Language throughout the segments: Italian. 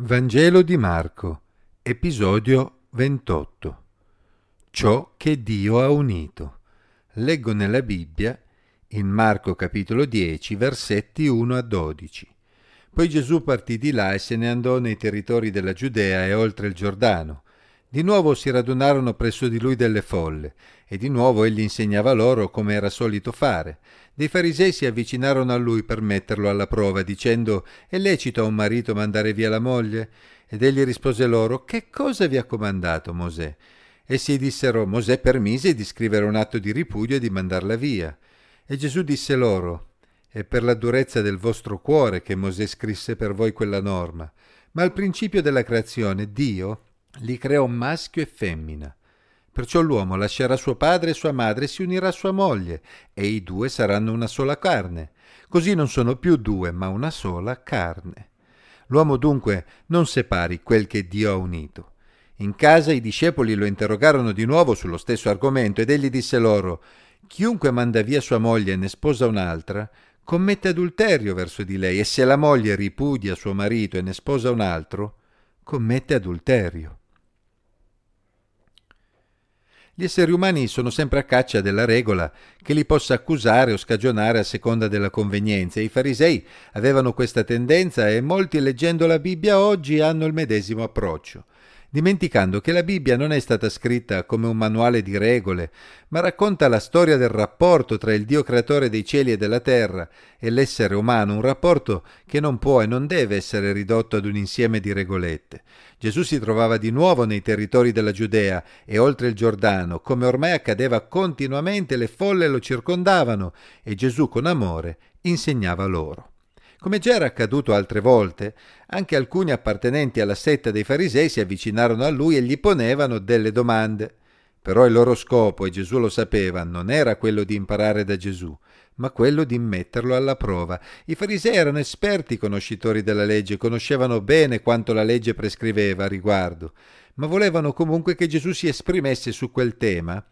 Vangelo di Marco, episodio 28. Ciò che Dio ha unito. Leggo nella Bibbia, in Marco capitolo 10, versetti 1 a 12. Poi Gesù partì di là e se ne andò nei territori della Giudea e oltre il Giordano. Di nuovo si radunarono presso di lui delle folle, e di nuovo egli insegnava loro come era solito fare. Dei farisei si avvicinarono a lui per metterlo alla prova, dicendo: «È lecito a un marito mandare via la moglie?» Ed egli rispose loro: «Che cosa vi ha comandato Mosè?» Essi dissero: «Mosè permise di scrivere un atto di ripudio e di mandarla via». E Gesù disse loro: «È per la durezza del vostro cuore che Mosè scrisse per voi quella norma, ma al principio della creazione Dio li creò maschio e femmina. Perciò l'uomo lascerà suo padre e sua madre e si unirà a sua moglie, e i due saranno una sola carne. Così non sono più due, ma una sola carne. L'uomo dunque non separi quel che Dio ha unito». In casa i discepoli lo interrogarono di nuovo sullo stesso argomento, ed egli disse loro: «Chiunque manda via sua moglie e ne sposa un'altra, commette adulterio verso di lei, e se la moglie ripudia suo marito e ne sposa un altro, commette adulterio». Gli esseri umani sono sempre a caccia della regola che li possa accusare o scagionare a seconda della convenienza. I farisei avevano questa tendenza e molti, leggendo la Bibbia oggi, hanno il medesimo approccio, dimenticando che la Bibbia non è stata scritta come un manuale di regole, ma racconta la storia del rapporto tra il Dio creatore dei cieli e della terra e l'essere umano, un rapporto che non può e non deve essere ridotto ad un insieme di regolette. Gesù si trovava di nuovo nei territori della Giudea e oltre il Giordano, come ormai accadeva continuamente, le folle lo circondavano e Gesù con amore insegnava loro. Come già era accaduto altre volte, anche alcuni appartenenti alla setta dei farisei si avvicinarono a lui e gli ponevano delle domande. Però il loro scopo, e Gesù lo sapeva, non era quello di imparare da Gesù, ma quello di metterlo alla prova. I farisei erano esperti conoscitori della legge, conoscevano bene quanto la legge prescriveva a riguardo, ma volevano comunque che Gesù si esprimesse su quel tema,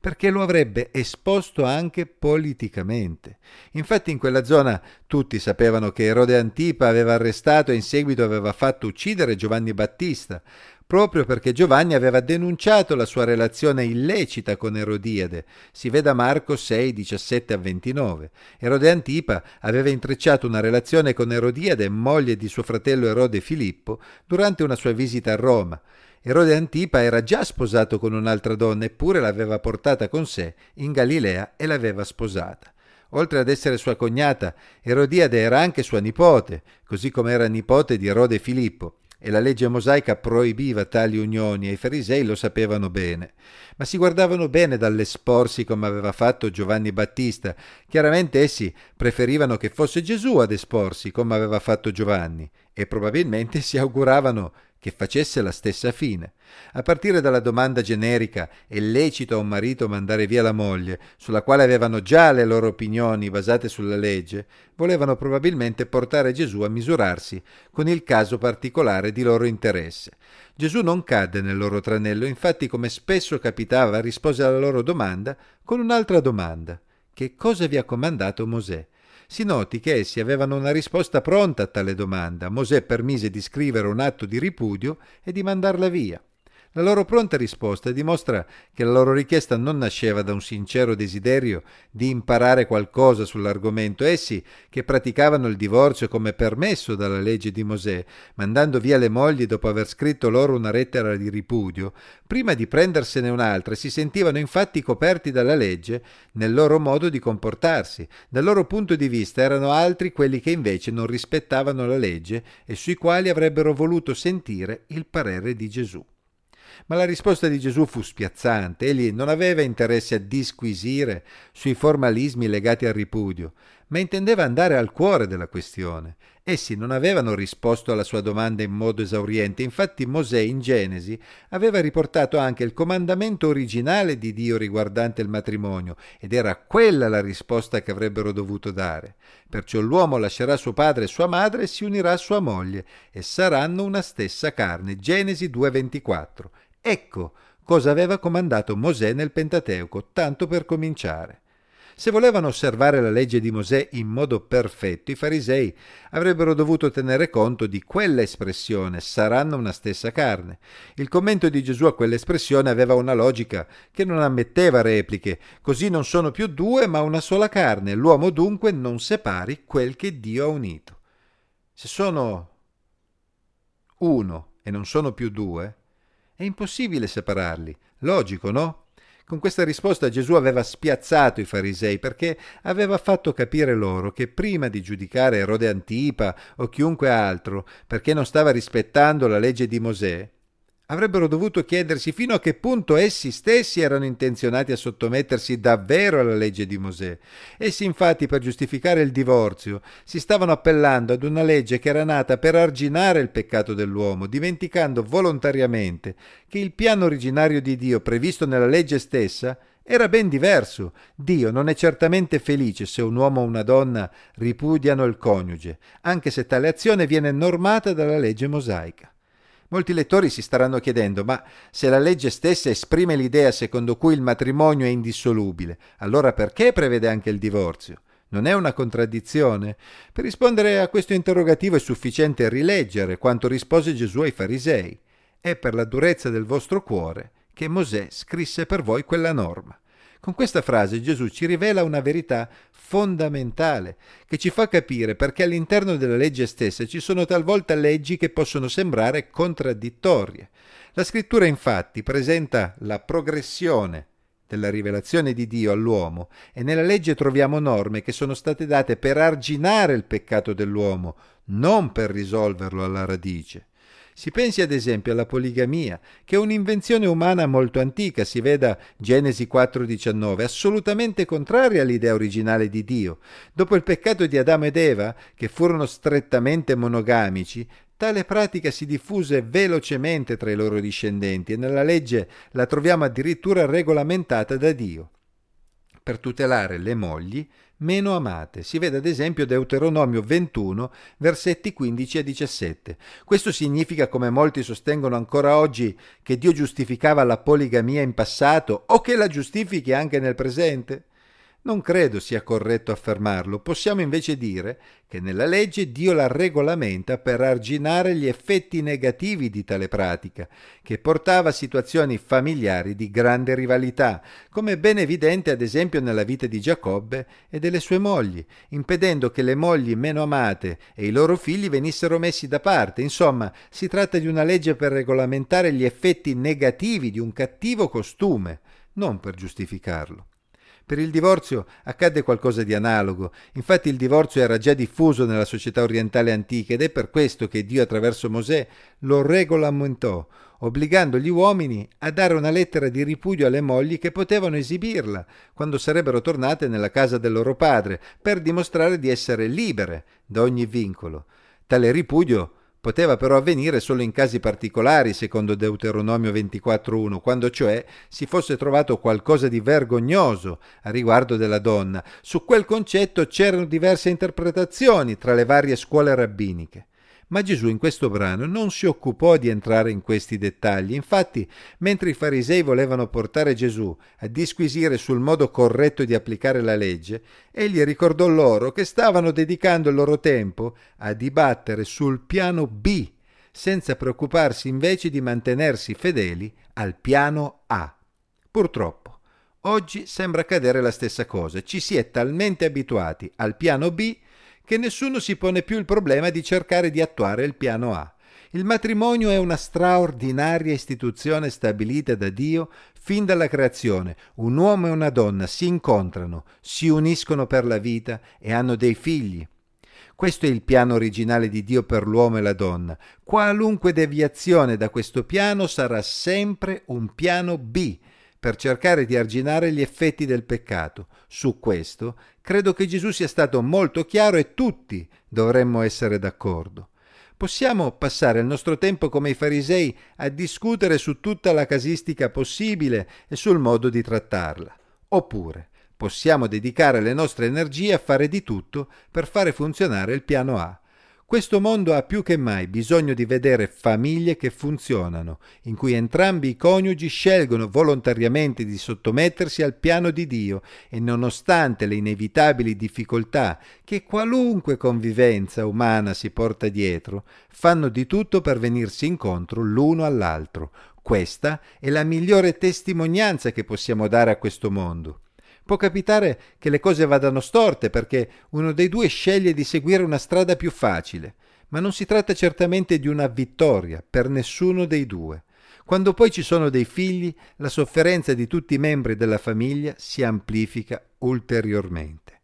perché lo avrebbe esposto anche politicamente. Infatti in quella zona tutti sapevano che Erode Antipa aveva arrestato e in seguito aveva fatto uccidere Giovanni Battista, proprio perché Giovanni aveva denunciato la sua relazione illecita con Erodiade. Si veda Marco 6, 17 a 29. Erode Antipa aveva intrecciato una relazione con Erodiade, moglie di suo fratello Erode Filippo, durante una sua visita a Roma. Erode Antipa era già sposato con un'altra donna, eppure l'aveva portata con sé in Galilea e l'aveva sposata. Oltre ad essere sua cognata, Erodiade era anche sua nipote, così come era nipote di Erode Filippo, e la legge mosaica proibiva tali unioni e i farisei lo sapevano bene. Ma si guardavano bene dall'esporsi come aveva fatto Giovanni Battista. Chiaramente essi preferivano che fosse Gesù ad esporsi come aveva fatto Giovanni, e probabilmente si auguravano che facesse la stessa fine. A partire dalla domanda generica «è lecito a un marito mandare via la moglie?», sulla quale avevano già le loro opinioni basate sulla legge, volevano probabilmente portare Gesù a misurarsi con il caso particolare di loro interesse. Gesù non cadde nel loro tranello, infatti, come spesso capitava, rispose alla loro domanda con un'altra domanda: «Che cosa vi ha comandato Mosè?». Si noti che essi avevano una risposta pronta a tale domanda. Mosè permise di scrivere un atto di ripudio e di mandarla via. La loro pronta risposta dimostra che la loro richiesta non nasceva da un sincero desiderio di imparare qualcosa sull'argomento. Essi, che praticavano il divorzio come permesso dalla legge di Mosè, mandando via le mogli dopo aver scritto loro una lettera di ripudio, prima di prendersene un'altra, si sentivano infatti coperti dalla legge nel loro modo di comportarsi. Dal loro punto di vista erano altri quelli che invece non rispettavano la legge e sui quali avrebbero voluto sentire il parere di Gesù. Ma la risposta di Gesù fu spiazzante. Egli non aveva interesse a disquisire sui formalismi legati al ripudio, ma intendeva andare al cuore della questione. Essi non avevano risposto alla sua domanda in modo esauriente. Infatti Mosè in Genesi aveva riportato anche il comandamento originale di Dio riguardante il matrimonio, ed era quella la risposta che avrebbero dovuto dare. Perciò l'uomo lascerà suo padre e sua madre e si unirà a sua moglie e saranno una stessa carne. Genesi 2,24. Ecco cosa aveva comandato Mosè nel Pentateuco, tanto per cominciare. Se volevano osservare la legge di Mosè in modo perfetto, i farisei avrebbero dovuto tenere conto di quella espressione «saranno una stessa carne». Il commento di Gesù a quell'espressione aveva una logica che non ammetteva repliche, così non sono più due ma una sola carne, l'uomo dunque non separi quel che Dio ha unito. Se sono uno e non sono più due, è impossibile separarli, logico, no? Con questa risposta Gesù aveva spiazzato i farisei perché aveva fatto capire loro che prima di giudicare Erode Antipa o chiunque altro perché non stava rispettando la legge di Mosè, avrebbero dovuto chiedersi fino a che punto essi stessi erano intenzionati a sottomettersi davvero alla legge di Mosè. Essi infatti per giustificare il divorzio si stavano appellando ad una legge che era nata per arginare il peccato dell'uomo, dimenticando volontariamente che il piano originario di Dio previsto nella legge stessa era ben diverso. Dio non è certamente felice se un uomo o una donna ripudiano il coniuge, anche se tale azione viene normata dalla legge mosaica. Molti lettori si staranno chiedendo, ma se la legge stessa esprime l'idea secondo cui il matrimonio è indissolubile, allora perché prevede anche il divorzio? Non è una contraddizione? Per rispondere a questo interrogativo è sufficiente rileggere quanto rispose Gesù ai farisei. È per la durezza del vostro cuore che Mosè scrisse per voi quella norma. Con questa frase Gesù ci rivela una verità fondamentale che ci fa capire perché all'interno della legge stessa ci sono talvolta leggi che possono sembrare contraddittorie. La scrittura infatti presenta la progressione della rivelazione di Dio all'uomo e nella legge troviamo norme che sono state date per arginare il peccato dell'uomo, non per risolverlo alla radice. Si pensi ad esempio alla poligamia, che è un'invenzione umana molto antica, si veda Genesi 4,19, assolutamente contraria all'idea originale di Dio. Dopo il peccato di Adamo ed Eva, che furono strettamente monogamici, tale pratica si diffuse velocemente tra i loro discendenti e nella legge la troviamo addirittura regolamentata da Dio per tutelare le mogli meno amate. Si vede ad esempio Deuteronomio 21, versetti 15 e 17. Questo significa, come molti sostengono ancora oggi, che Dio giustificava la poligamia in passato o che la giustifichi anche nel presente? Non credo sia corretto affermarlo. Possiamo invece dire che nella legge Dio la regolamenta per arginare gli effetti negativi di tale pratica, che portava a situazioni familiari di grande rivalità, come ben evidente ad esempio nella vita di Giacobbe e delle sue mogli, impedendo che le mogli meno amate e i loro figli venissero messi da parte. Insomma, si tratta di una legge per regolamentare gli effetti negativi di un cattivo costume, non per giustificarlo. Per il divorzio accadde qualcosa di analogo, infatti il divorzio era già diffuso nella società orientale antica ed è per questo che Dio attraverso Mosè lo regolamentò, obbligando gli uomini a dare una lettera di ripudio alle mogli che potevano esibirla quando sarebbero tornate nella casa del loro padre per dimostrare di essere libere da ogni vincolo. Tale ripudio poteva però avvenire solo in casi particolari, secondo Deuteronomio 24.1, quando cioè si fosse trovato qualcosa di vergognoso a riguardo della donna. Su quel concetto c'erano diverse interpretazioni tra le varie scuole rabbiniche. Ma Gesù in questo brano non si occupò di entrare in questi dettagli. Infatti, mentre i farisei volevano portare Gesù a disquisire sul modo corretto di applicare la legge, egli ricordò loro che stavano dedicando il loro tempo a dibattere sul piano B, senza preoccuparsi invece di mantenersi fedeli al piano A. Purtroppo, oggi sembra accadere la stessa cosa. Ci si è talmente abituati al piano B che nessuno si pone più il problema di cercare di attuare il piano A. Il matrimonio è una straordinaria istituzione stabilita da Dio fin dalla creazione. Un uomo e una donna si incontrano, si uniscono per la vita e hanno dei figli. Questo è il piano originale di Dio per l'uomo e la donna. Qualunque deviazione da questo piano sarà sempre un piano B, per cercare di arginare gli effetti del peccato. Su questo credo che Gesù sia stato molto chiaro e tutti dovremmo essere d'accordo. Possiamo passare il nostro tempo come i farisei a discutere su tutta la casistica possibile e sul modo di trattarla. Oppure possiamo dedicare le nostre energie a fare di tutto per fare funzionare il piano A. Questo mondo ha più che mai bisogno di vedere famiglie che funzionano, in cui entrambi i coniugi scelgono volontariamente di sottomettersi al piano di Dio e nonostante le inevitabili difficoltà che qualunque convivenza umana si porta dietro, fanno di tutto per venirsi incontro l'uno all'altro. Questa è la migliore testimonianza che possiamo dare a questo mondo. Può capitare che le cose vadano storte perché uno dei due sceglie di seguire una strada più facile, ma non si tratta certamente di una vittoria per nessuno dei due. Quando poi ci sono dei figli, la sofferenza di tutti i membri della famiglia si amplifica ulteriormente.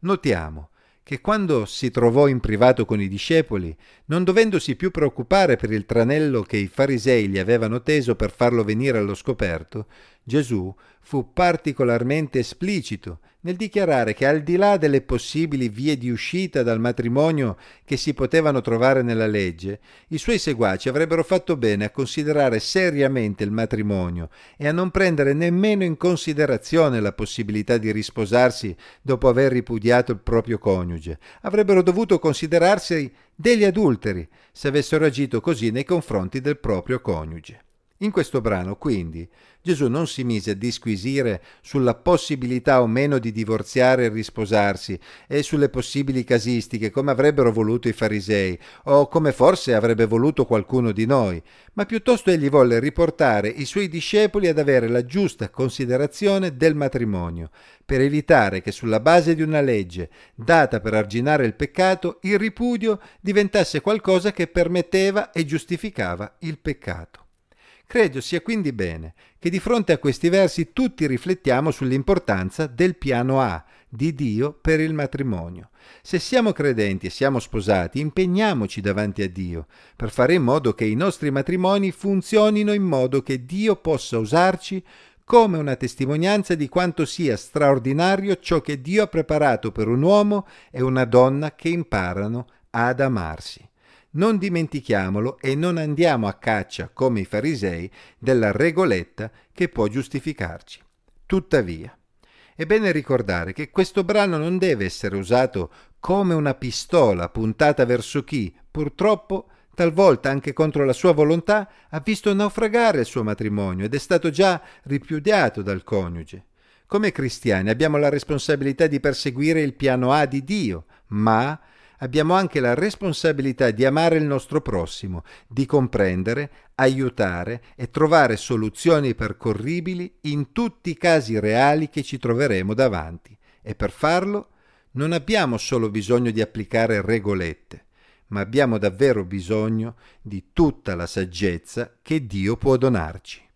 Notiamo che quando si trovò in privato con i discepoli, non dovendosi più preoccupare per il tranello che i farisei gli avevano teso per farlo venire allo scoperto, Gesù fu particolarmente esplicito nel dichiarare che al di là delle possibili vie di uscita dal matrimonio che si potevano trovare nella legge, i suoi seguaci avrebbero fatto bene a considerare seriamente il matrimonio e a non prendere nemmeno in considerazione la possibilità di risposarsi dopo aver ripudiato il proprio coniuge. Avrebbero dovuto considerarsi degli adulteri se avessero agito così nei confronti del proprio coniuge. In questo brano, quindi, Gesù non si mise a disquisire sulla possibilità o meno di divorziare e risposarsi e sulle possibili casistiche come avrebbero voluto i farisei o come forse avrebbe voluto qualcuno di noi, ma piuttosto egli volle riportare i suoi discepoli ad avere la giusta considerazione del matrimonio per evitare che sulla base di una legge data per arginare il peccato il ripudio diventasse qualcosa che permetteva e giustificava il peccato. Credo sia quindi bene che di fronte a questi versi tutti riflettiamo sull'importanza del piano A di Dio per il matrimonio. Se siamo credenti e siamo sposati, impegniamoci davanti a Dio per fare in modo che i nostri matrimoni funzionino in modo che Dio possa usarci come una testimonianza di quanto sia straordinario ciò che Dio ha preparato per un uomo e una donna che imparano ad amarsi. Non dimentichiamolo e non andiamo a caccia, come i farisei, della regoletta che può giustificarci. Tuttavia, è bene ricordare che questo brano non deve essere usato come una pistola puntata verso chi, purtroppo, talvolta anche contro la sua volontà, ha visto naufragare il suo matrimonio ed è stato già ripudiato dal coniuge. Come cristiani abbiamo la responsabilità di perseguire il piano A di Dio, ma abbiamo anche la responsabilità di amare il nostro prossimo, di comprendere, aiutare e trovare soluzioni percorribili in tutti i casi reali che ci troveremo davanti. E per farlo non abbiamo solo bisogno di applicare regolette, ma abbiamo davvero bisogno di tutta la saggezza che Dio può donarci.